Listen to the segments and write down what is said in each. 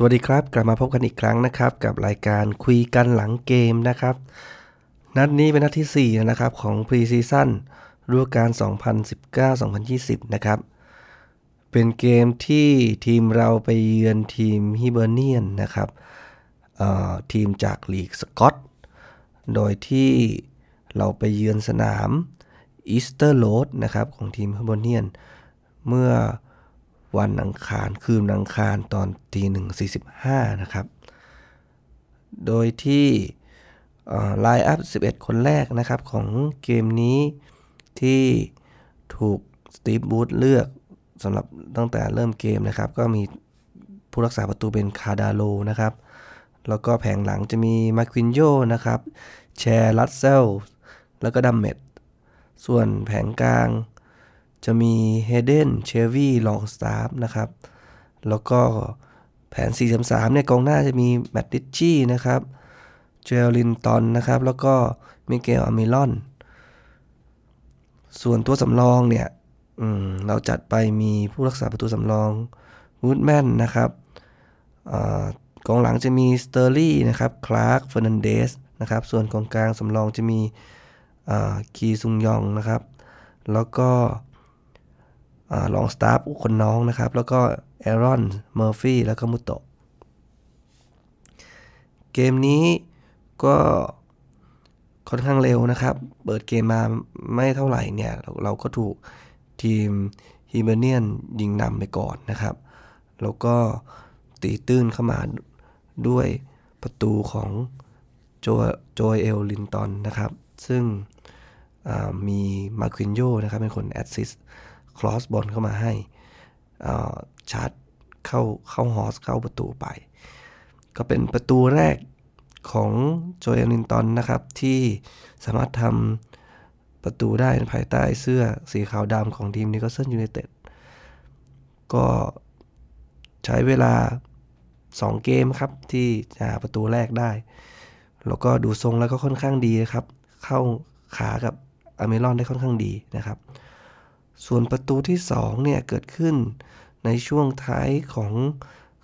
สวัสดีครับกลับมาพบกันอีกครั้งนะครับกับรายการคุยกันหลังเกมนะครับนัดนี้เป็นนัดที่4นะครับของพรีซีซั่นฤดูกาล 2019-2020 นะครับเป็นเกมที่ทีมเราไปเยือนทีมฮิเบอร์เนียนนะครับทีมจากลีกสกอตโดยที่เราไปเยือนสนามอีสเตอร์โรดนะครับของทีมฮิเบอร์เนียนเมื่อวันอังคารคืนอังคารตอน 01:45 นนะครับโดยที่ไลน์อัพ11คนแรกนะครับของเกมนี้ที่ถูกสตีฟบูธเลือกสำหรับตั้งแต่เริ่มเกมนะครับก็มีผู้รักษาประตูเป็นคาดาโลนะครับแล้วก็แผงหลังจะมีมาควินโยนะครับแชร์ลัสเซลแล้วก็ดัมเมดส่วนแผงกลางจะมีเฮเดนเชวี่ลองสตาฟนะครับแล้วก็แผน 4-3-3 เนี่ยกองหน้าจะมีแมตติชชี่นะครับเจลลินตันนะครับแล้วก็มิเกลอามิลอนส่วนตัวสำรองเนี่ยเราจัดไปมีผู้รักษาประตูสำรองวูดแมนนะครับกองหลังจะมีสเตอร์ลี่นะครับคลาร์กเฟอร์นันเดสนะครับส่วนกองกลางสำรองจะมีคีซุงยองนะครับแล้วก็ลองสตาฟคนน้องนะครับแล้วก็แอรอนเมอร์ฟี่แล้วก็มุโตะเกมนี้ก็ค่อนข้างเร็วนะครับเปิดเกมมาไม่เท่าไหร่เนี่ยเราก็ถูกทีมฮิเบอร์เนียนยิงนำไปก่อนนะครับแล้วก็ตีตื้นเข้ามาด้วยประตูของโจเอลลินตันนะครับซึ่งมีมาควินโยนะครับเป็นคนแอสซิสต์คลอสบอลเข้ามาให้ชาร์จเข้าฮอสเข้าประตูไปก็เป็นประตูแรกของโจเอลลินตันนะครับที่สามารถทำประตูได้ภายใต้เสื้อสีขาวดำของทีม Nicholson United ก็ใช้เวลา2เกมครับที่จะหาประตูแรกได้แล้วก็ดูทรงแล้วก็ค่อนข้างดีครับเข้าขากับอาร์เมลอนได้ค่อนข้างดีนะครับส่วนประตูที่2เนี่ยเกิดขึ้นในช่วงท้ายของ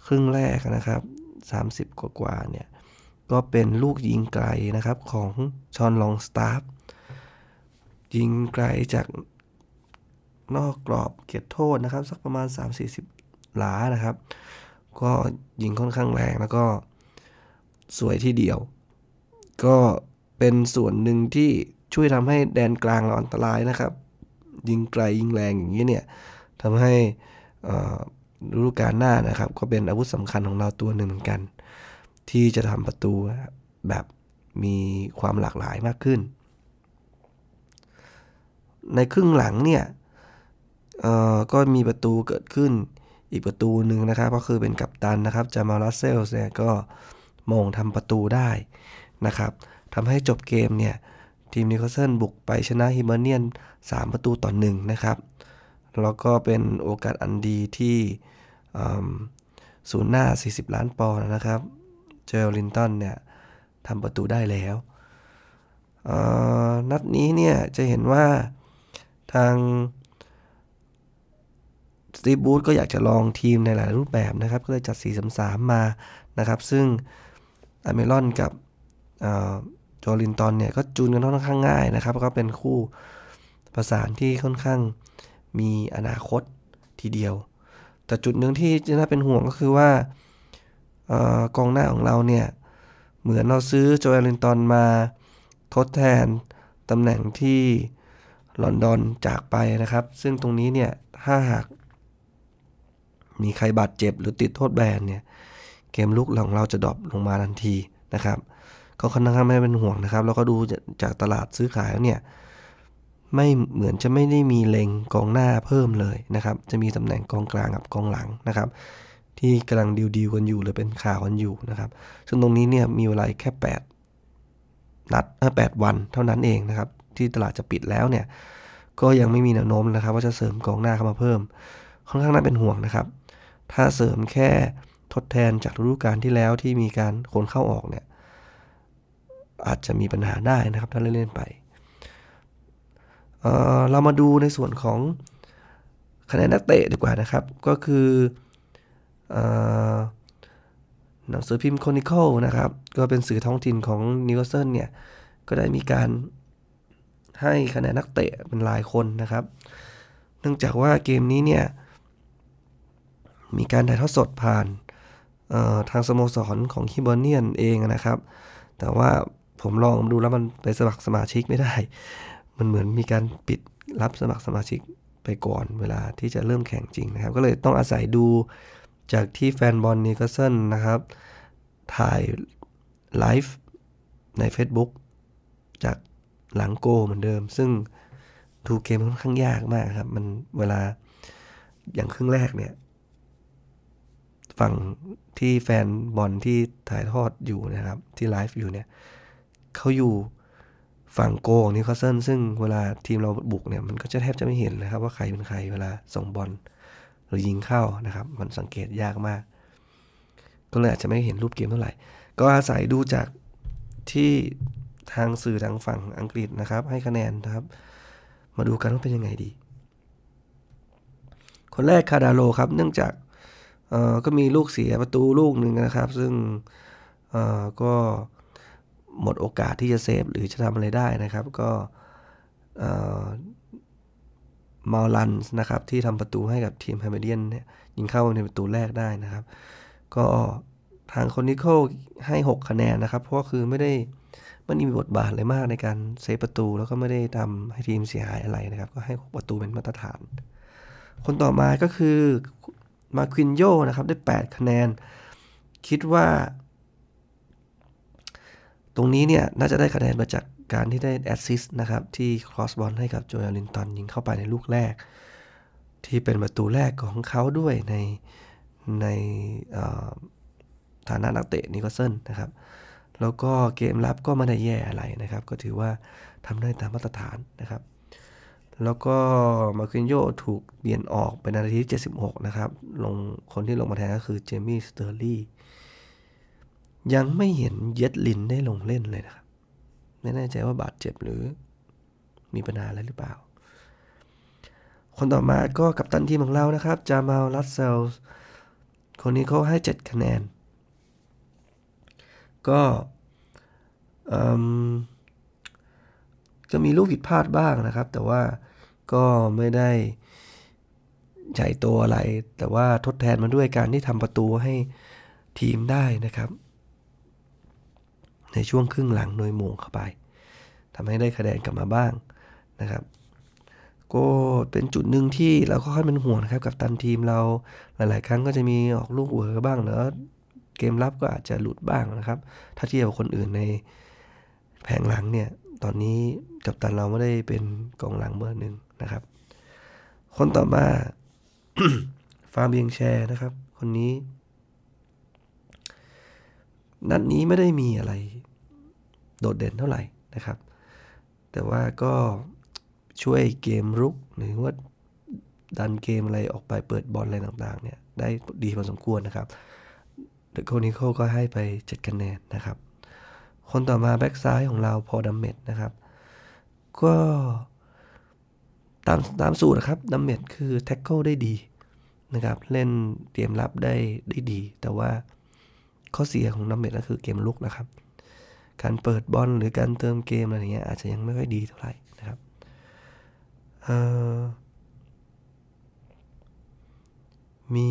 ครึ่งแรกนะครับ30กว่าๆเนี่ยก็เป็นลูกยิงไกลนะครับของชอนลองสตาฟยิงไกลจากนอกกรอบเขตโทษนะครับสักประมาณ 30-40 หลานะครับก็ยิงค่อนข้างแรงแล้วก็สวยทีเดียวก็เป็นส่วนหนึ่งที่ช่วยทำให้แดนกลางเราอันตรายนะครับยิงไกลยิงแรงอย่างนี้เนี่ยทำให้ฤดูกาลหน้านะครับก็เป็นอาวุธสำคัญของเราตัวหนึ่งเหมือนกันที่จะทำประตูแบบมีความหลากหลายมากขึ้นในครึ่งหลังเนี่ยก็มีประตูเกิดขึ้นอีกประตูหนึ่งนะครับก็คือเป็นกัปตันนะครับจามาล รัสเซลเนี่ยก็มงทำประตูได้นะครับทำให้จบเกมเนี่ยทีมนิโคลสันบุกไปชนะฮิเบอร์เนียน3-1นะครับแล้วก็เป็นโอกาสอันดีที่ศูนย์หน้า40 ล้านปอนด์นะครับเจอลินตันเนี่ยทำประตูได้แล้วนัดนี้เนี่ยจะเห็นว่าทางสตีฟบูธก็อยากจะลองทีมในหลายรูปแบบนะครับก็เลยจัด 4-3-3 มานะครับซึ่งอาร์เมลอนกับจอรินตันเนี่ยก็จูนกันค่อนข้างง่ายนะครับก็เป็นคู่ประสานที่ค่อนข้างมีอนาคตทีเดียวแต่จุดหนึ่งที่น่าเป็นห่วงก็คือว่ากองหน้าของเราเนี่ยเหมือนเราซื้อโจเอลลินตันมาทดแทนตำแหน่งที่ลอนดอนจากไปนะครับซึ่งตรงนี้เนี่ยถ้าหากมีใครบาดเจ็บหรือติดโทษแบนเนี่ยเกมลุกของเราจะดรอปลงมาทันทีนะครับก็ค่อนข้างไม่เป็นห่วงนะครับแล้วก็ดูจากตลาดซื้อขายแล้วเนี่ยไม่เหมือนจะไม่ได้มีเล็งกองหน้าเพิ่มเลยนะครับจะมีตำแหน่งกองกลางกับกองหลังนะครับที่กำลังดีลกันอยู่หรือเป็นข่าวกันอยู่นะครับซึ่งตรงนี้เนี่ยมีเวลาแค่8 วันเท่านั้นเองนะครับที่ตลาดจะปิดแล้วเนี่ยก็ยังไม่มีแนวโน้มนะครับว่าจะเสริมกองหน้าเข้ามาเพิ่มค่อนข้างน่าเป็นห่วงนะครับถ้าเสริมแค่ทดแทนจากฤดูกาลที่แล้วที่มีการขนเข้าออกเนี่ยอาจจะมีปัญหาได้นะครับถ้าเล่นไปเรามาดูในส่วนของคะแนนนักเตะดีกว่านะครับก็คือ หนังสือพิมพ์ Chronicle นะครับก็เป็นสื่อท้องถิ่นของ Nicholson เนี่ยก็ได้มีการให้คะแนนนักเตะเป็นหลายคนนะครับเนื่องจากว่าเกมนี้เนี่ยมีการถ่ายทอดสดผ่านทางสโมสรของฮิบอเนียนเองนะครับแต่ว่าผมลองดูแล้วมันไปสมัครสมาชิกไม่ได้มันเหมือนมีการปิดรับสมัครสมาชิกไปก่อนเวลาที่จะเริ่มแข่งจริงนะครับก็เลยต้องอาศัยดูจากที่แฟนบอลนิคลสันนะครับถ่ายไลฟ์ใน Facebook จากหลังโกเหมือนเดิมซึ่งดูเกมค่อนข้างยากมากครับมันเวลาอย่างครึ่งแรกเนี่ยฝั่งที่แฟนบอลที่ถ่ายทอดอยู่นะครับที่ไลฟ์อยู่เนี่ยเขาอยู่ฝั่งโกของนิคลสันซึ่งเวลาทีมเราบุกเนี่ยมันก็จะแทบจะไม่เห็นนะครับว่าใครเป็นใครเวลาส่งบอลหรือยิงเข้านะครับมันสังเกตยากมากก็เลยอาจจะไม่เห็นรูปเกมเท่าไหร่ก็อาศัยดูจากที่ทางสื่อทางฝั่งอังกฤษนะครับให้คะแนนนะครับมาดูกันว่าเป็นยังไงดีคนแรกคาดาโลครับเนื่องจากก็มีลูกเสียประตูลูกหนึ่งนะครับซึ่งก็หมดโอกาสที่จะเซฟหรือจะทำอะไรได้นะครับก็มาลันส์นะครับที่ทำประตูให้กับทีมแฮมเบอร์เดียนเนี่ยยิงเข้าในประตูแรกได้นะครับก็ทางคนนิโคลให้6คะแนนนะครับเพราะคือไม่ได้มีบทบาทเลยมากในการเซฟประตูแล้วก็ไม่ได้ทำให้ทีมเสียหายอะไรนะครับก็ให้6ประตูเป็นมาตรฐานคนต่อมาก็คือมาควินโยนะครับได้8คะแนนคิดว่าตรงนี้เนี่ยน่าจะได้คะแนนมาจากการที่ได้แอสซิสต์นะครับที่ครอสบอลให้กับโจแอลลินตันยิงเข้าไปในลูกแรกที่เป็นประตูแรกของเขาด้วยในฐานะนักเตะนิคลสันนะครับแล้วก็เกมรับก็ไม่ได้แย่อะไรนะครับก็ถือว่าทำได้ตามมาตรฐานนะครับแล้วก็มาคินโยถูกเปลี่ยนออกเป็นนาทีที่76นะครับคนที่ลงมาแทนก็คือเจมี่สเตอร์ลี่ยังไม่เห็นเย็ดลินได้ลงเล่นเลยนะครับไม่แน่ใจว่าบาดเจ็บหรือมีปัญหาอะไรหรือเปล่าคนต่อมาก็กัปตันทีมของเรานะครับจามาล รัสเซลคนนี้เขาให้7คะแนนก็จะมีลูกผิดพลาดบ้างนะครับแต่ว่าก็ไม่ได้ใหญ่โตอะไรแต่ว่าทดแทนมาด้วยการที่ทำประตูให้ทีมได้นะครับในช่วงครึ่งหลังโดยโมงเข้าไปทำให้ได้คะแนนกลับมาบ้างนะครับก็เป็นจุดหนึ่งที่เราก็ค่อยเป็นห่วงนะครับกับตันทีมเราหลายๆครั้งก็จะมีออกลูกเวอร์บ้างเนอะเกมรับก็อาจจะหลุดบ้างนะครับถ้าเทียบกับคนอื่นในแผงหลังเนี่ยตอนนี้กัปตันเราไม่ได้เป็นกองหลังเบอร์หนึ่งนะครับคนต่อมา ฟาเบียงแชร์นะครับคนนี้นัดนี้ไม่ได้มีอะไรโดดเด่นเท่าไหร่นะครับแต่ว่าก็ช่วยเกมรุกหรือว่าดันเกมอะไรออกไปเปิดบอลอะไรต่างๆเนี่ยได้ดีพอสมควรนะครับเดอะโคนิโคก็ให้ไป7คะแนนนะครับคนต่อมาแบ็กซ้ายของเราพอดัมเมดนะครับก็ตามสูตรนะครับดัมเมดคือแท็กเกิลได้ดีนะครับเล่นเตรียมรับได้ดีแต่ว่าข้อเสียของดัมเมดก็คือเกมลุกนะครับการเปิดบอลหรือการเติมเกมอะไรอย่างเงี้ยอาจจะยังไม่ค่อยดีเท่าไหร่นะครับมี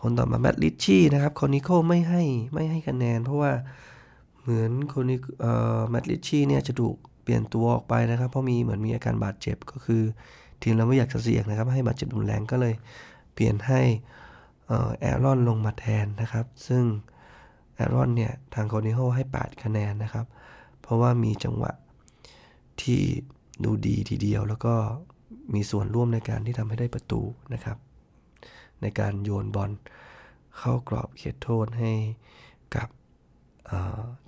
คนต่อมาแมตต์ลิชชี่นะครับคอนิโคไม่ให้คะแนนเพราะว่าเหมือนคนแมตต์ลิชชี่เนี่ยจะถูกเปลี่ยนตัวออกไปนะครับเพราะมีอาการบาดเจ็บก็คือทีมเราไม่อยากเสี่ยงนะครับให้บาดเจ็บรุนแรงก็เลยเปลี่ยนให้แอรอนลงมาแทนนะครับซึ่งแอรอนเนี่ยทางคอนิโคให้8คะแนนนะครับเพราะว่ามีจังหวะที่ดูดีทีเดียวแล้วก็มีส่วนร่วมในการที่ทำให้ได้ประตูนะครับในการโยนบอลเข้ากรอบเขตโทษให้กับ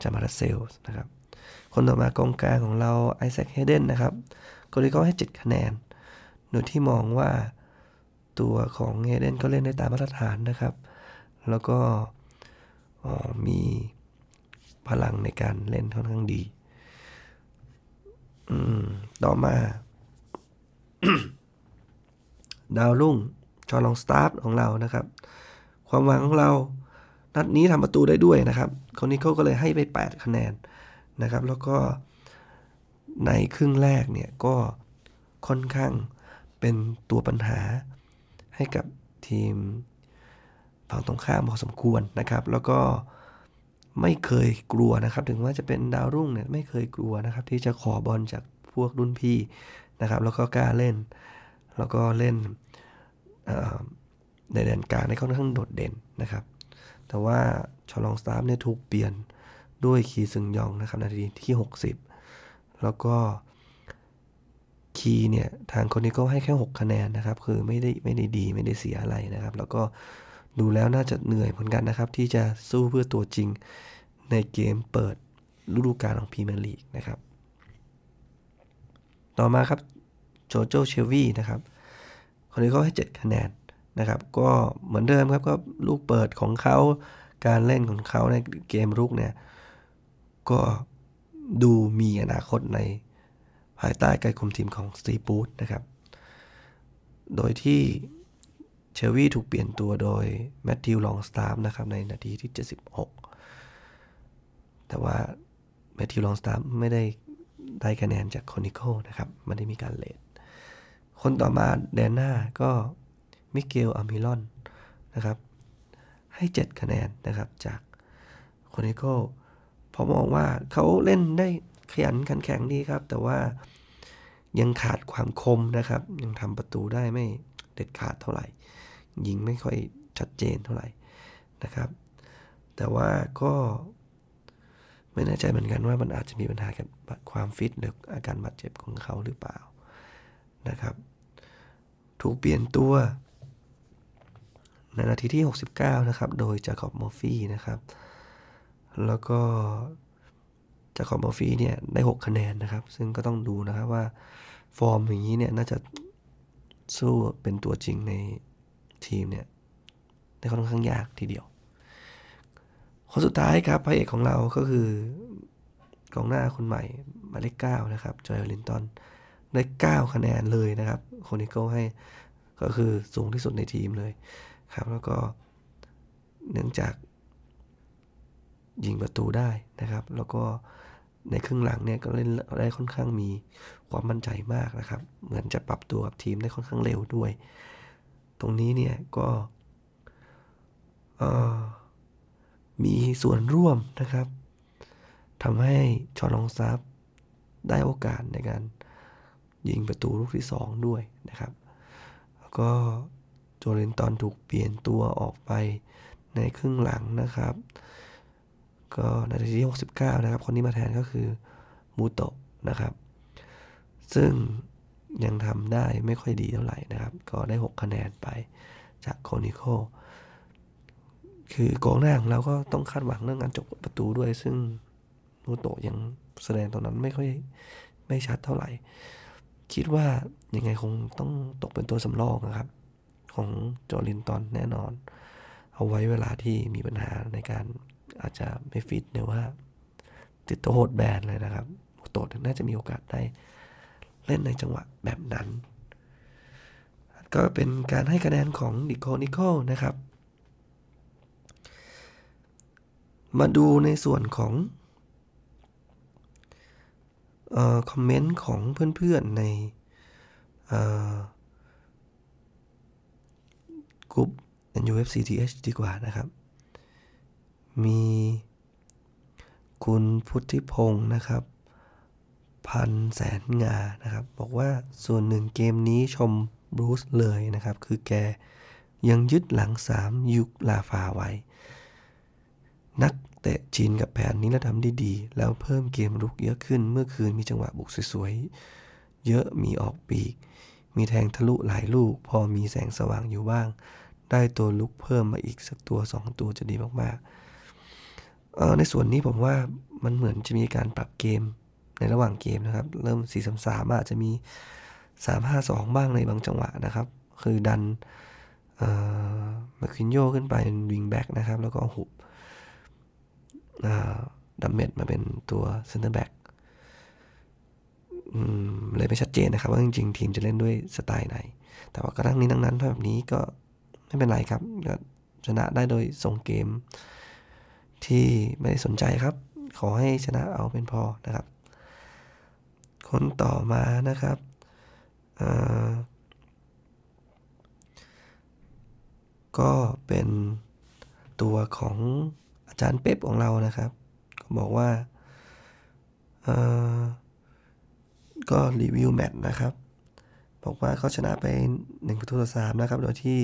จามาราเซลนะครับคนต่อมากองกลางของเราไอแซคเฮเดนนะครับก็เลยก็ให้7คะแนนโดยที่มองว่าตัวของเฮเดนก็เล่นได้ตามมาตรฐานนะครับแล้วก็มีพลังในการเล่นค่อนข้างดีต่อมา ดาวรุ่งจอห์นลองสตาร์ฟของเรานะครับความหวังของเรา นัดนี้ทำประตูได้ด้วยนะครับChronicleก็เลยให้ไป8คะแนนนะครับแล้วก็ในครึ่งแรกเนี่ยก็ค่อนข้างเป็นตัวปัญหาให้กับทีมฝั่งตรงข้ามพอสมควรนะครับแล้วก็ไม่เคยกลัวนะครับถึงว่าจะเป็นดาวรุ่งเนี่ยไม่เคยกลัวนะครับที่จะขอบอลจากพวกรุ่นพี่นะครับแล้วก็กล้าเล่นแล้วก็เล่นในแดนกลางได้ค่อนข้างโดดเด่นนะครับแต่ว่าชอลองสตาฟเนี่ยถูกเปลี่ยนด้วยคีซึงยองนะครับนาทีที่60แล้วก็คีเนี่ยทางคนนี้ก็ให้แค่6คะแนนนะครับคือไม่ได้ดีไม่ได้เสียอะไรนะครับแล้วก็ดูแล้วน่าจะเหนื่อยเหมือนกันนะครับที่จะสู้เพื่อตัวจริงในเกมเปิดฤดูกาลของพรีเมียร์ลีกนะครับต่อมาครับโจโจเชวี่นะครับคนนี้เขาให้7คะแนนนะครับก็เหมือนเดิมครับก็ลูกเปิดของเขาการเล่นของเขาในเกมรุกเนี่ยก็ดูมีอนาคตในภายใต้การคุมทีมของสตีฟบูธนะครับโดยที่เชลวีถูกเปลี่ยนตัวโดยแมทธิวลองสตาฟนะครับในนาทีที่76แต่ว่าแมทธิวลองสตาฟไม่ได้คะแนนจากChronicleนะครับไม่ได้มีการเลทคนต่อมาแดนหน้าก็มิเกลอามิลอนนะครับให้7คะแนนนะครับจากChronicleพอมองว่าเขาเล่นได้ขยันขันแข็งดีครับแต่ว่ายังขาดความคมนะครับยังทำประตูได้ไม่เด็ดขาดเท่าไหร่ยิงไม่ค่อยชัดเจนเท่าไหร่นะครับแต่ว่าก็ไม่แน่ใจเหมือนกันว่ามันอาจจะมีปัญหากับความฟิตหรืออาการบาดเจ็บของเขาหรือเปล่านะครับถูกเปลี่ยนตัวในนาทีที่69นะครับโดยจาคอบมอร์ฟี่นะครับแล้วก็จาคอบมอร์ฟี่เนี่ยได้6คะแนนนะครับซึ่งก็ต้องดูนะครับว่าฟอร์มอย่างนี้เนี่ยน่าจะสู้เป็นตัวจริงในทีมเนี่ยได้ค่อนข้างยากทีเดียวคนสุดท้ายครับพระเอกของเราก็คือกองหน้าคนใหม่หมายเลข9นะครับจอยลินตันได้9คะแนนเลยนะครับChronicleให้ก็คือสูงที่สุดในทีมเลยครับแล้วก็เนื่องจากยิงประตูได้นะครับแล้วก็ในครึ่งหลังเนี่ยก็เล่นได้ค่อนข้างมีความมั่นใจมากนะครับเหมือนจะปรับตัวกับทีมได้ค่อนข้างเร็วด้วยตรงนี้เนี่ยก็มีส่วนร่วมนะครับทำให้ชอลองซับได้โอกาสในการยิงประตูลูกที่2ด้วยนะครับแล้วก็โจเลนตอนถูกเปลี่ยนตัวออกไปในครึ่งหลังนะครับก็นาทีที่69นะครับคนที่มาแทนก็คือมูโตะนะครับซึ่งยังทำได้ไม่ค่อยดีเท่าไหร่นะครับก็ได้6คะแนนไปจากChronicleคือกองหน้าของเราก็ต้องคาดหวังเรื่องการจบประตูด้วยซึ่งมูโตะยังแสดงตรงนั้นไม่ค่อยไม่ชัดเท่าไหร่คิดว่ายังไงคงต้องตกเป็นตัวสำรองนะครับของจอรินตันแน่นอนเอาไว้เวลาที่มีปัญหาในการอาจจะไม่ฟิตหรือว่าติดตัวโหดแบนเลยนะครับมูโตะน่าจะมีโอกาสได้เล่นในจังหวะแบบนั้นก็เป็นการให้คะแนนของChronicleนะครับมาดูในส่วนของคอมเมนต์ของเพื่อนๆในกลุ่ม NUFCTH ดีกว่านะครับมีคุณพุทธิพงศ์นะครับพันแสนงานะครับบอกว่าส่วนหนึ่งเกมนี้ชมบรูซเลยนะครับคือแกยังยึดหลัง3ยุคลาฟาไว้นักเตะจีนกับแผนนี้แล้วทำได้ดีแล้วเพิ่มเกมรุกเยอะขึ้นเมื่อคืนมีจังหวะบุกสวยๆเยอะมีออกปีกมีแทงทะลุหลายลูกพอมีแสงสว่างอยู่บ้างได้ตัวลุกเพิ่มมาอีกสักตัว2ตัวจะดีมากๆในส่วนนี้ผมว่ามันเหมือนจะมีการปรับเกมในระหว่างเกมนะครับเริ่ม 4-3-3 อาจจะมี 3-5-2 บ้างในบางจังหวะนะครับคือดันมาคินโยขึ้นไปเป็นวิงแบ็คนะครับแล้วก็หุบดัมเมดมาเป็นตัวเซ็นเตอร์แบ็คเลยไม่ชัดเจนนะครับว่าจริงๆทีมจะเล่นด้วยสไตล์ไหนแต่ว่าก็ทั้งนี้ทั้งนั้นถ้าแบบนี้ก็ไม่เป็นไรครับชนะได้โดยส่งเกม ที่ไม่ได้สนใจครับขอให้ชนะเอาเป็นพอนะครับคนต่อมานะครับก็เป็นตัวของอาจารย์เป๊ปของเรานะครับก็บอกว่าก็รีวิวแมตช์นะครับบอกว่าเขาชนะไป1-3นะครับโดยที่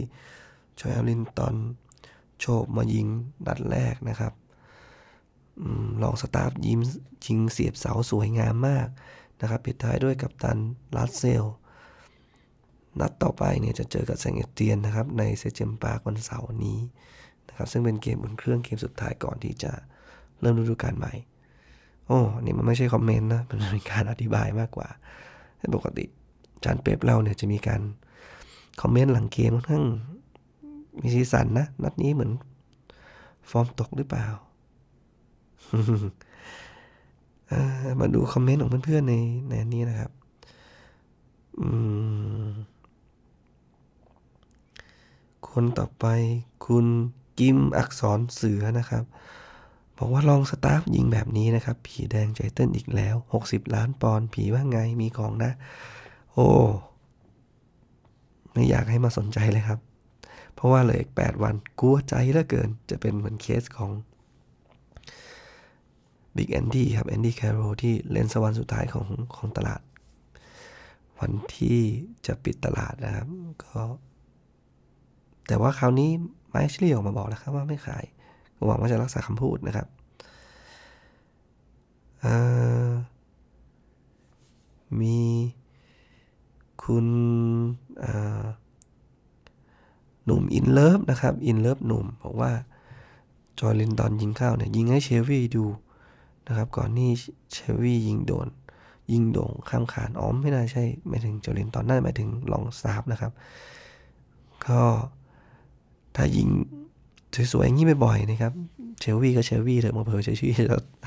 โชแอลลินตันโฉบมายิงนัดแรกนะครับลองสตาร์ฟยิงเสียบเสาสวยงามมากนะครับปิดท้ายด้วยกัปตันลัสเซลนัดต่อไปเนี่ยจะเจอกับเซนต์เอเตียนนะครับในเซเจมปาร์ควันเสาร์นี้นะครับซึ่งเป็นเกมอุ่นเครื่องเกมสุดท้ายก่อนที่จะเริ่มฤดูกาลใหม่โอ้นี่มันไม่ใช่คอมเมนต์นะมันเป็นการอธิบายมากกว่าปกติอาจารย์เป๊ปเราเนี่ยจะมีการคอมเมนต์หลังเกมค่อนข้างมีสีสันนะนัดนี้เหมือนฟอร์มตกหรือเปล่า มาดูคอมเมนต์ของเพื่อนๆในนี้นะครับคนต่อไปคุณกิมอักษรเสือนะครับบอกว่าลองสตาฟยิงแบบนี้นะครับผีแดงใจเต้นอีกแล้ว60 ล้านปอนด์ผีว่าไงมีของนะโอ้ไม่อยากให้มาสนใจเลยครับเพราะว่าเหลืออีก8 วันกลัวใจเหลือเกินจะเป็นเหมือนเคสของบิ๊กแอนดี้ครับแอนดี้แคโรลที่เล่นสวรรค์สุดท้ายของตลาดวันที่จะปิดตลาดนะครับก็แต่ว่าคราวนี้ไมค์ชิลี่ออกมาบอกแล้วครับว่าไม่ขายหวังว่าจะรักษาคำพูดนะครับมีคุณหนุ่มอินเลิฟนะครับอินเลิฟหนุ่มบอกว่าจอร์ลินตอนยิงเข้าเนี่ยยิงให้เชลวี่ดูนะครับก่อนนี่เชลวี่ยิงโด่งข้ามขานอ้อมไม่น่าใช่ไม่ถึงจอร์ลินตอนนั่นหมายถึงลองสตาฟนะครับก็ถ้ายิงสวยๆอย่างนี้บ่อยๆนะครับเชลวี่ก็เชลวี่เถอะบางเผลอเชลวี่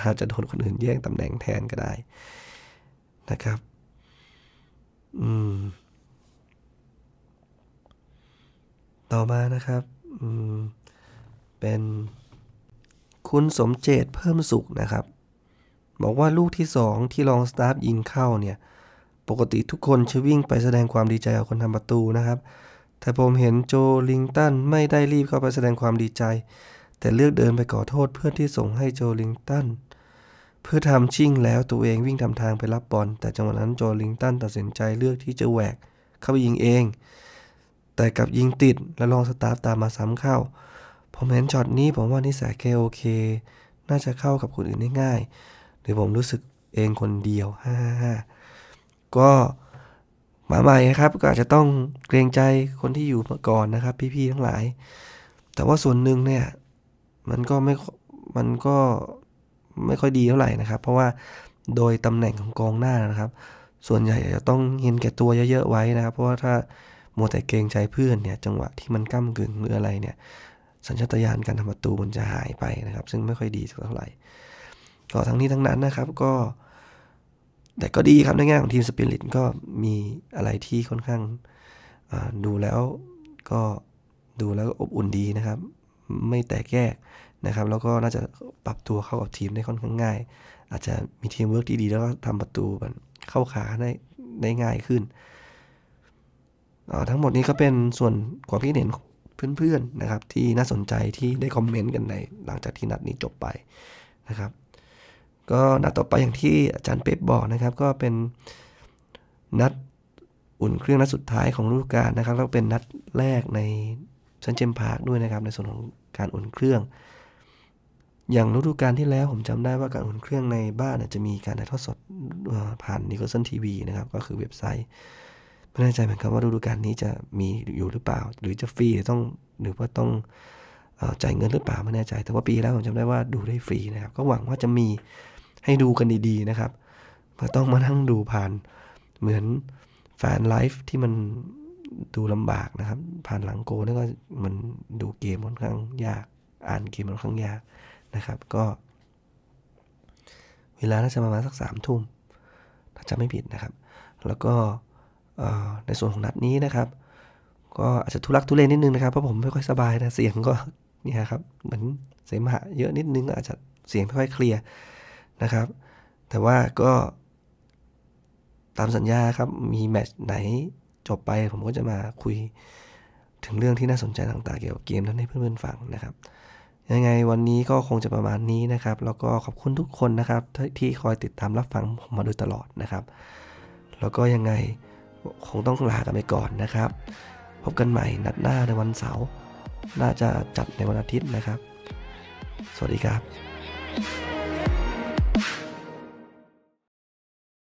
อาจจะโดนคนอื่นแย่งตำแหน่งแทนก็ได้นะครับต่อมานะครับเป็นคุณสมเจตเพิ่มสุขนะครับบอกว่าลูกที่2ที่ลองสตาร์ฟยิงเข้าเนี่ยปกติทุกคนจะวิ่งไปแสดงความดีใจกับคนทำประตูนะครับแต่ผมเห็นโจลิงตันไม่ได้รีบเข้าไปแสดงความดีใจแต่เลือกเดินไปขอโทษเพื่อนที่ส่งให้โจลิงตันเพื่อทำชิ่งแล้วตัวเองวิ่งทำทางไปรับบอลแต่จังหวะนั้นโจลิงตันตัดสินใจเลือกที่จะแหวกเข้าไปยิงเองแต่กลับยิงติดและลองสตาร์ฟตามมาซ้ำเข้าผมเห็นช็อตนี้ผมว่านิสัยโอเคน่าจะเข้ากับคนอื่นได้ง่ายหรือผมรู้สึกเองคนเดียว5ก็มาใหม่ครับก็อาจจะต้องเกรงใจคนที่อยู่มาก่อนนะครับพี่ๆทั้งหลายแต่ว่าส่วนหนึ่งเนี่ยมันก็ไม่ค่อยดีเท่าไหร่นะครับเพราะว่าโดยตำแหน่งของกองหน้านะครับส่วนใหญ่จะต้องเห็นแก่ตัวเยอะๆไว้นะครับเพราะว่าถ้ามัวแต่เกรงใจเพื่อนเนี่ยจังหวะที่มันก้ำกึ่งหรืออะไรเนี่ยสัญชาตญาณการทำประตูมันจะหายไปนะครับซึ่งไม่ค่อยดีเท่าไหร่ก็ทั้งนี้ทั้งนั้นนะครับก็แต่ก็ดีครับในแง่ของทีมสปิริตก็มีอะไรที่ค่อนข้างดูแล้วอบอุ่นดีนะครับไม่แตกแยกนะครับแล้วก็น่าจะปรับตัวเข้ากับทีมได้ค่อนข้างง่ายอาจจะมีทีมเวิร์คที่ดีแล้วก็ทำประตูมันเข้าขาได้ง่ายขึ้นทั้งหมดนี้ก็เป็นส่วนความคิดเห็นของเพื่อนๆนะครับที่น่าสนใจที่ได้คอมเมนต์กันในหลังจากที่นัดนี้จบไปนะครับก็นัดต่อไปอย่างที่อาจารย์เป๊ปบอกนะครับก็เป็นนัดอุ่นเครื่องนัดสุดท้ายของฤดูกาลนะครับแล้วเป็นนัดแรกในเซนต์เจมส์พาร์คด้วยนะครับในส่วนของการอุ่นเครื่องอย่างฤดูกาลที่แล้วผมจำได้ว่าการอุ่นเครื่องในบ้านจะมีการถ่ายทอดสดผ่าน Nicholson TV นะครับก็คือเว็บไซต์ไม่แน่ใจเหมือนกันว่าฤดูกาลนี้จะมีอยู่หรือเปล่าหรือจะฟรีหรือว่าต้องจ่ายเงินหรือเปล่าไม่แน่ใจแต่ว่าปีแล้วผมจำได้ว่าดูได้ฟรีนะครับก็หวังว่าจะมีให้ดูกันดีๆนะครับไม่ต้องมานั่งดูผ่านเหมือนแฟนไลฟ์ที่มันดูลำบากนะครับผ่านหลังโกนั่นก็มันดูเกมค่อนข้างยากอ่านเกมค่อนข้างยากนะครับก็เวลาน่าจะประมาณสัก 21:00 น.ถ้าจำไม่ผิดนะครับแล้วก็ในส่วนของนัดนี้นะครับก็อาจจะทุลักทุเลนิดนึงนะครับเพราะผมไม่ค่อยสบายนะเสียงก็ นี่ครับเหมือนเสมหะเยอะนิดนึงอาจจะเสียงไม่ค่อยเคลียร์นะครับแต่ว่าก็ตามสัญญาครับมีแมตช์ไหนจบไปผมก็จะมาคุยถึงเรื่องที่น่าสนใจต่างๆเกี่ยวกับเกมนั้นให้เพื่อนๆฟังนะครับยังไงวันนี้ก็คงจะประมาณนี้นะครับแล้วก็ขอบคุณทุกคนนะครับที่คอยติดตามรับฟังผมมาโดยตลอดนะครับแล้วก็ยังไงคงต้องลากันไปก่อนนะครับพบกันใหม่นัดหน้าในวันเสาร์น่าจะจัดในวันอาทิตย์นะครับสวัสดีครับ